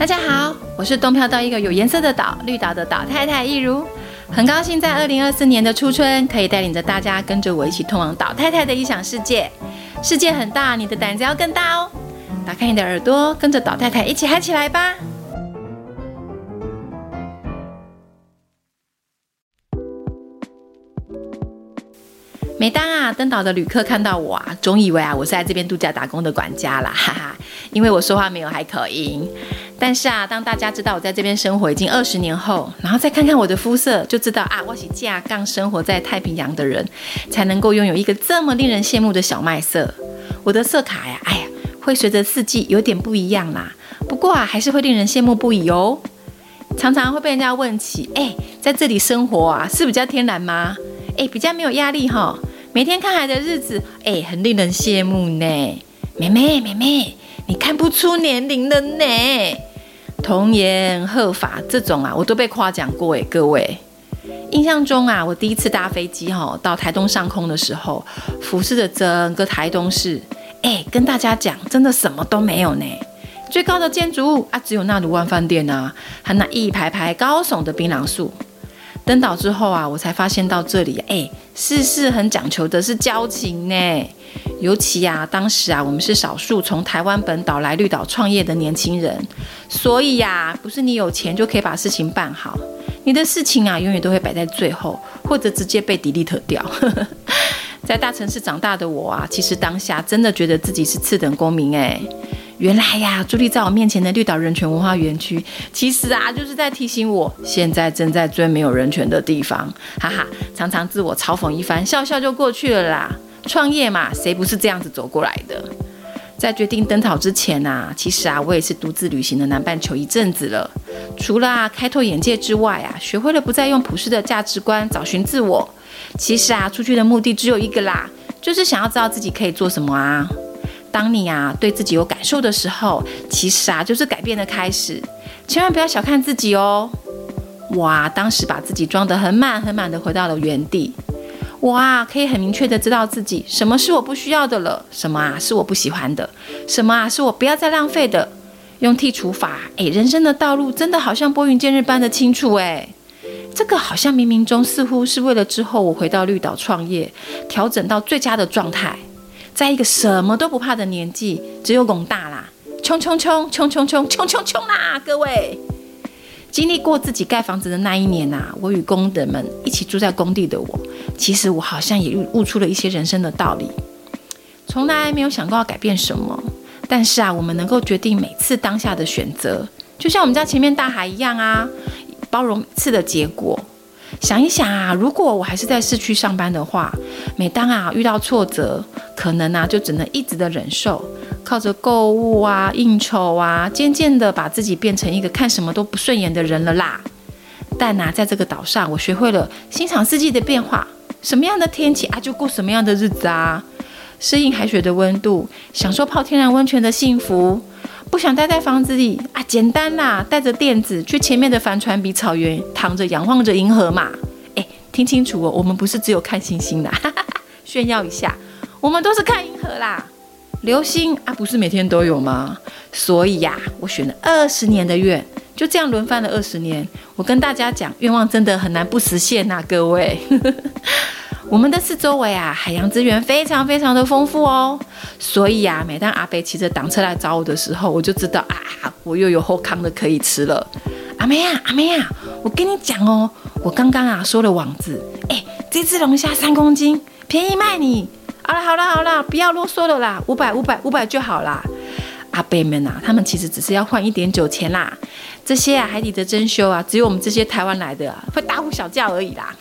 大家好，我是东漂到一个有颜色的岛，绿岛的岛太太一如，很高兴在2024年的初春可以带领着大家跟着我一起通往岛太太的异想世界。世界很大，你的胆子要更大哦，打开你的耳朵，跟着岛太太一起嗨起来吧。每当登岛的旅客看到我总以为我是在这边度假打工的管家啦，哈哈，因为我说话没有海口音。但是当大家知道我在这边生活已经20年后，然后再看看我的肤色，就知道我是架杠生活在太平洋的人，才能够拥有一个这么令人羡慕的小麦色。我的色卡会随着四季有点不一样啦，不过还是会令人羡慕不已哦。常常会被人家问起，在这里生活是比较天然吗？比较没有压力哈。每天看海的日子，很令人羡慕呢。妹妹，你看不出年龄了呢。童颜鹤发这种我都被夸奖过哎，各位。印象中我第一次搭飞机到台东上空的时候，俯视着整个台东市，跟大家讲，真的什么都没有呢。最高的建筑物只有那卢湾饭店还那一排排高耸的槟榔树。登岛之后我才发现到这里事事很讲求的是交情呢。尤其当时我们是少数从台湾本岛来绿岛创业的年轻人，所以不是你有钱就可以把事情办好，你的事情永远都会摆在最后，或者直接被 delete 掉。在大城市长大的我其实当下真的觉得自己是次等公民哎。原来佇立在我面前的绿岛人权文化园区，其实就是在提醒我，现在正在最没有人权的地方，哈哈，常常自我嘲讽一番，笑笑就过去了啦。创业嘛，谁不是这样子走过来的？在决定登岛之前其实我也是独自旅行的南半球一阵子了。除了开拓眼界之外学会了不再用普世的价值观找寻自我。其实出去的目的只有一个啦，就是想要知道自己可以做什么啊。当你对自己有感受的时候，其实就是改变的开始，千万不要小看自己哦。我当时把自己装得很满很满的回到了原地，我可以很明确的知道自己什么是我不需要的了，什么是我不喜欢的，什么是我不要再浪费的。用剔除法，人生的道路真的好像拨云见日般的清楚哎。这个好像冥冥中似乎是为了之后我回到绿岛创业，调整到最佳的状态。在一个什么都不怕的年纪，只有拱大啦，冲啦，各位！经历过自己盖房子的那一年我与工人们一起住在工地的我，其实我好像也悟出了一些人生的道理。从来没有想过要改变什么，但是我们能够决定每次当下的选择，就像我们家前面大海一样包容每次的结果。想一想如果我还是在市区上班的话，每当遇到挫折，可能就只能一直的忍受，靠着购物应酬渐渐的把自己变成一个看什么都不顺眼的人了啦。但在这个岛上，我学会了欣赏四季的变化，什么样的天气就过什么样的日子适应海水的温度，享受泡天然温泉的幸福。不想待在房子里简单啦，带着垫子去前面的帆船比草原躺着仰望着银河嘛。听清楚哦，我们不是只有看星星啦，哈哈哈，炫耀一下，我们都是看银河啦。流星不是每天都有吗？所以我选了20年的愿，就这样轮番了20年。我跟大家讲，愿望真的很难不实现各位。我们的四周围海洋资源非常非常的丰富哦，所以每当阿伯骑着挡车来找我的时候，我就知道我又有后康的可以吃了。阿妹啊，我跟你讲哦，我刚刚说了网子，这只龙虾3公斤，便宜卖你。好啦，不要啰嗦了啦，500就好啦。阿伯们他们其实只是要换1.9钱啦。这些海底的珍馐只有我们这些台湾来的会大呼小叫而已啦。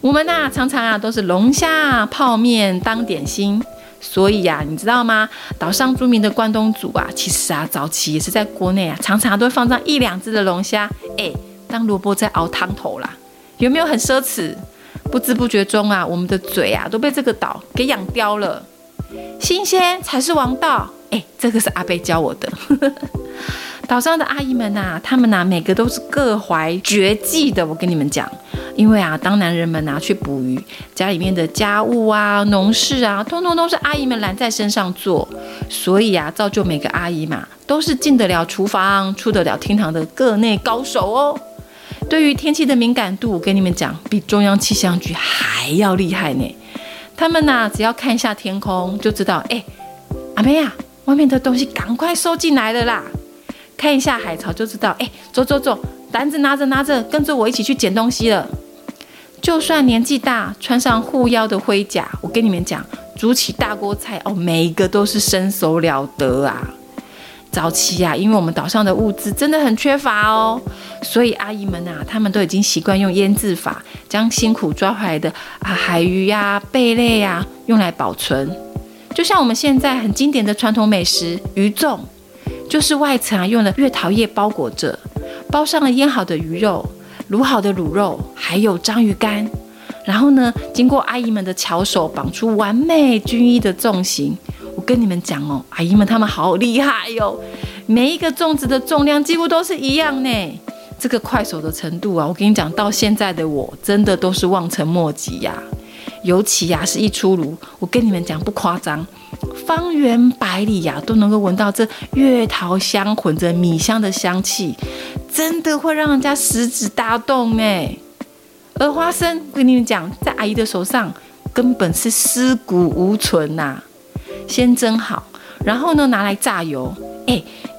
我们常常都是龙虾泡面当点心，所以你知道吗？岛上著名的关东煮其实早期也是在国内常常都会放上1-2只的龙虾，当萝卜在熬汤头啦，有没有很奢侈？不知不觉中我们的嘴都被这个岛给养刁了。新鲜才是王道，这个是阿伯教我的。岛上的阿姨们啊，她们啊每个都是各怀绝技的，我跟你们讲。因为啊，当男人们啊去捕鱼，家里面的家务啊、农事啊，通通都是阿姨们揽在身上做，所以啊，造就每个阿姨嘛都是进得了厨房、出得了厅堂的各内高手哦。对于天气的敏感度，我跟你们讲，比中央气象局还要厉害呢。他们啊，只要看一下天空就知道，阿妹啊，外面的东西赶快收进来了啦。看一下海潮就知道，走走走，篮子拿着，跟着我一起去捡东西了。就算年纪大，穿上护腰的盔甲，我跟你们讲，煮起大锅菜哦，每一个都是身手了得啊。早期啊，因为我们岛上的物资真的很缺乏哦，所以阿姨们啊，她们都已经习惯用腌制法，将辛苦抓回来的海鱼啊、贝类啊，用来保存。就像我们现在很经典的传统美食鱼粽。就是外层啊用了月桃叶包裹着，包上了腌好的鱼肉、卤好的卤肉，还有章鱼干。然后呢，经过阿姨们的巧手绑出完美均一的粽型。我跟你们讲哦，阿姨们她们好厉害哦，每一个粽子的重量几乎都是一样呢。这个快手的程度啊，我跟你讲，到现在的我真的都是望尘莫及呀。尤其呀，是一出炉，我跟你们讲不夸张，方圆百里呀，都能够闻到这月桃香混着米香的香气，真的会让人家食指大动哎。而花生，我跟你们讲，在阿姨的手上根本是尸骨无存呐。先蒸好，然后呢拿来榨油，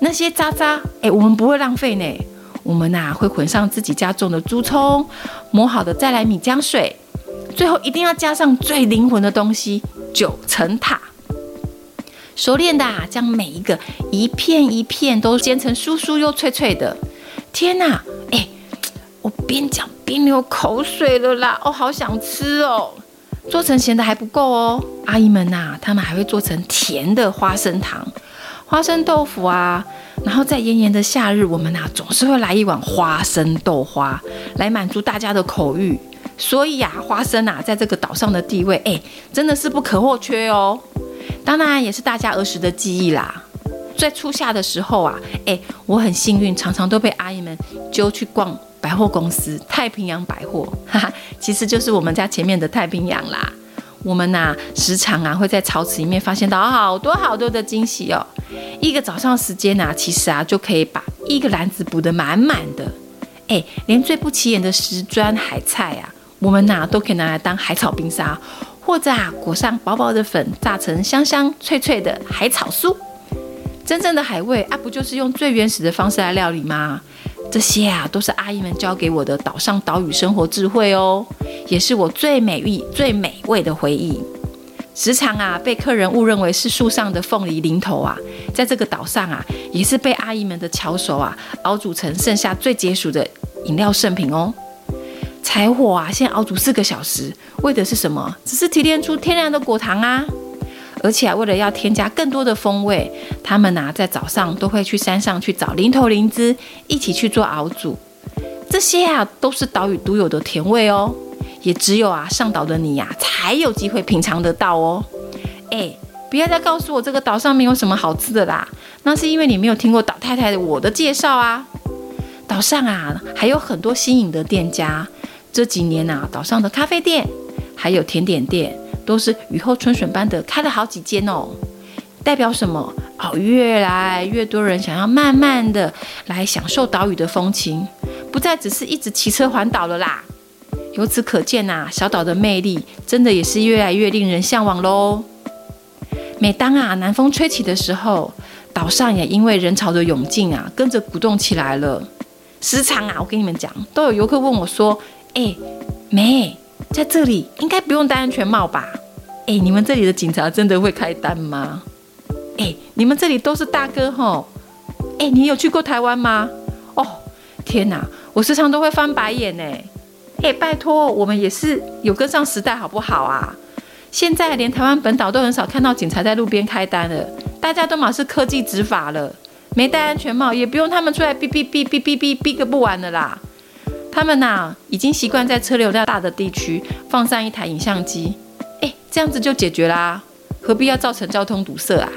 那些渣渣，我们不会浪费呢。我们呐会混上自己家种的猪葱，磨好的再来米浆水。最后一定要加上最灵魂的东西——九层塔。熟练的啊，将每一个一片一片都煎成酥酥又脆脆的。天哪，我边讲边流口水了啦！哦，好想吃哦。做成咸的还不够哦，阿姨们啊，她们还会做成甜的花生糖、花生豆腐啊。然后在炎炎的夏日，我们啊总是会来一碗花生豆花，来满足大家的口欲。所以啊，花生啊，在这个岛上的地位，真的是不可或缺哦。当然也是大家儿时的记忆啦。在初夏的时候啊，我很幸运，常常都被阿姨们揪去逛百货公司，太平洋百货，哈哈，其实就是我们家前面的太平洋啦。我们啊，时常啊会在草池里面发现到好多的惊喜哦。一个早上时间啊，其实啊就可以把一个篮子补得满满的。连最不起眼的石砖海菜啊，我们啊都可以拿来当海草冰沙，或者啊裹上薄薄的粉，榨成香香脆脆的海草酥。真正的海味啊，不就是用最原始的方式来料理吗？这些啊都是阿姨们教给我的岛上岛屿生活智慧哦，也是我最美味的回忆。时常啊被客人误认为是树上的凤梨零头啊，在这个岛上啊也是被阿姨们的巧手啊熬煮成剩下最解暑的饮料圣品哦。柴火啊，先熬煮4个小时，为的是什么？只是提炼出天然的果糖啊！而且啊，为了要添加更多的风味，他们啊在早上都会去山上去找林头林枝，一起去做熬煮。这些啊都是岛屿独有的甜味哦，也只有啊上岛的你啊才有机会品尝得到哦。不要再告诉我这个岛上没有什么好吃的啦，那是因为你没有听过岛太太我的介绍啊。岛上啊还有很多新颖的店家。这几年啊，岛上的咖啡店还有甜点店都是雨后春笋般的开了好几间哦。代表什么？越来越多人想要慢慢的来享受岛屿的风情，不再只是一直骑车环岛了啦。由此可见啊，小岛的魅力真的也是越来越令人向往咯。每当啊南风吹起的时候，岛上也因为人潮的涌进啊，跟着鼓动起来了。时常啊，我跟你们讲，都有游客问我说，妹，在这里应该不用戴安全帽吧？你们这里的警察真的会开单吗？你们这里都是大哥吼。你有去过台湾吗？哦，天哪，我时常都会翻白眼哎。拜托，我们也是有跟上时代好不好啊？现在连台湾本岛都很少看到警察在路边开单了，大家都嘛是科技执法了，没戴安全帽也不用他们出来哔哔个不完了啦。他们啊已经习惯在车流量大的地区放上一台影像机，这样子就解决啦，何必要造成交通堵塞啊？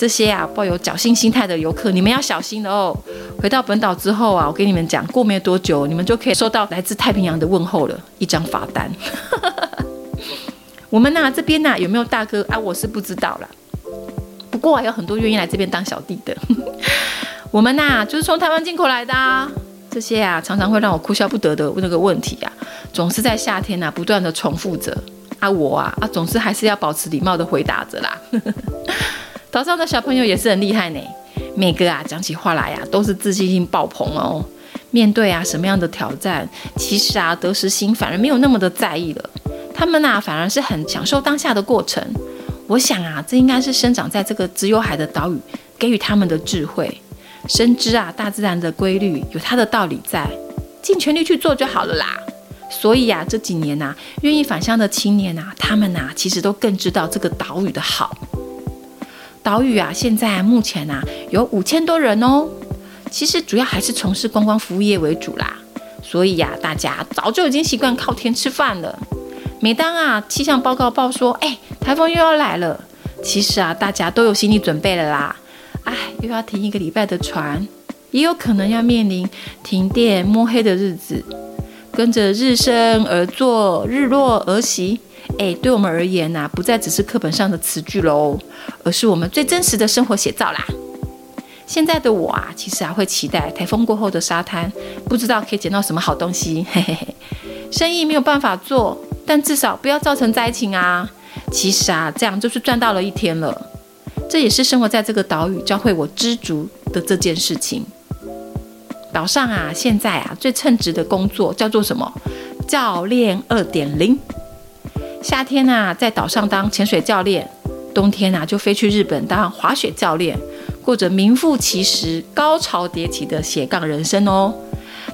这些啊抱有侥幸心态的游客，你们要小心了哦。回到本岛之后啊，我跟你们讲，过没多久你们就可以收到来自太平洋的问候了，一张罚单。我们啊这边啊有没有大哥啊，我是不知道啦，不过还有很多愿意来这边当小弟的。我们啊就是从台湾进口来的啊。这些啊常常会让我哭笑不得的那个问题啊，总是在夏天啊不断的重复着啊，我啊总是还是要保持礼貌的回答着啦。岛上的小朋友也是很厉害呢，每个啊讲起话来啊都是自信心爆棚哦。面对啊什么样的挑战，其实啊得失心反而没有那么的在意了，他们啊反而是很享受当下的过程。我想啊这应该是生长在这个自由海的岛屿给予他们的智慧，深知啊大自然的规律有它的道理在，尽全力去做就好了啦。所以啊这几年啊愿意返乡的青年啊，他们啊其实都更知道这个岛屿的好。岛屿啊现在目前啊有5000多人哦，其实主要还是从事观光服务业为主啦，所以啊大家早就已经习惯靠天吃饭了。每当啊气象报告报说台风又要来了，其实啊大家都有心理准备了啦，又要停1个礼拜的船，也有可能要面临停电摸黑的日子，跟着日升而作日落而息。对我们而言啊不再只是课本上的词句咯，而是我们最真实的生活写照啦。现在的我啊其实啊会期待台风过后的沙滩，不知道可以捡到什么好东西。生意没有办法做，但至少不要造成灾情啊，其实啊这样就是赚到了一天了。这也是生活在这个岛屿教会我知足的这件事情。岛上啊现在啊最称职的工作叫做什么？教练 2.0。 夏天啊在岛上当潜水教练，冬天啊就飞去日本当滑雪教练，过着名副其实高潮迭起的斜杠人生哦。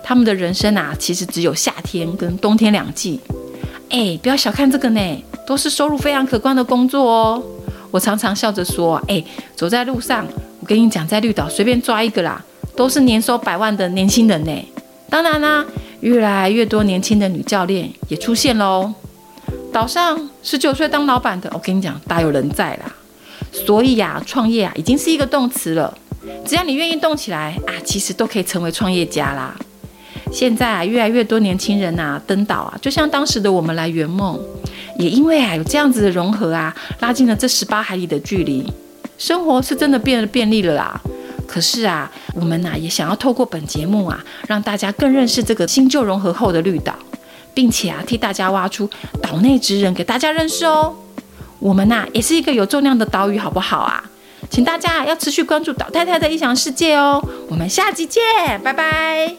他们的人生啊其实只有夏天跟冬天2季。不要小看这个呢，都是收入非常可观的工作哦。我常常笑着说走在路上，我跟你讲，在绿岛随便抓一个啦，都是年收100万的年轻人呢。当然啦，越来越多年轻的女教练也出现咯。岛上19岁当老板的，我跟你讲大有人在啦。所以啊创业啊已经是一个动词了，只要你愿意动起来啊，其实都可以成为创业家啦。现在啊越来越多年轻人啊登岛啊，就像当时的我们来圆梦，也因为啊有这样子的融合啊，拉近了这18海里的距离，生活是真的变得便利了啦。可是啊我们啊也想要透过本节目啊，让大家更认识这个新旧融合后的绿岛，并且啊替大家挖出岛内职人给大家认识哦。我们啊也是一个有重量的岛屿好不好啊，请大家要持续关注岛太太的异想世界哦。我们下集见，拜拜。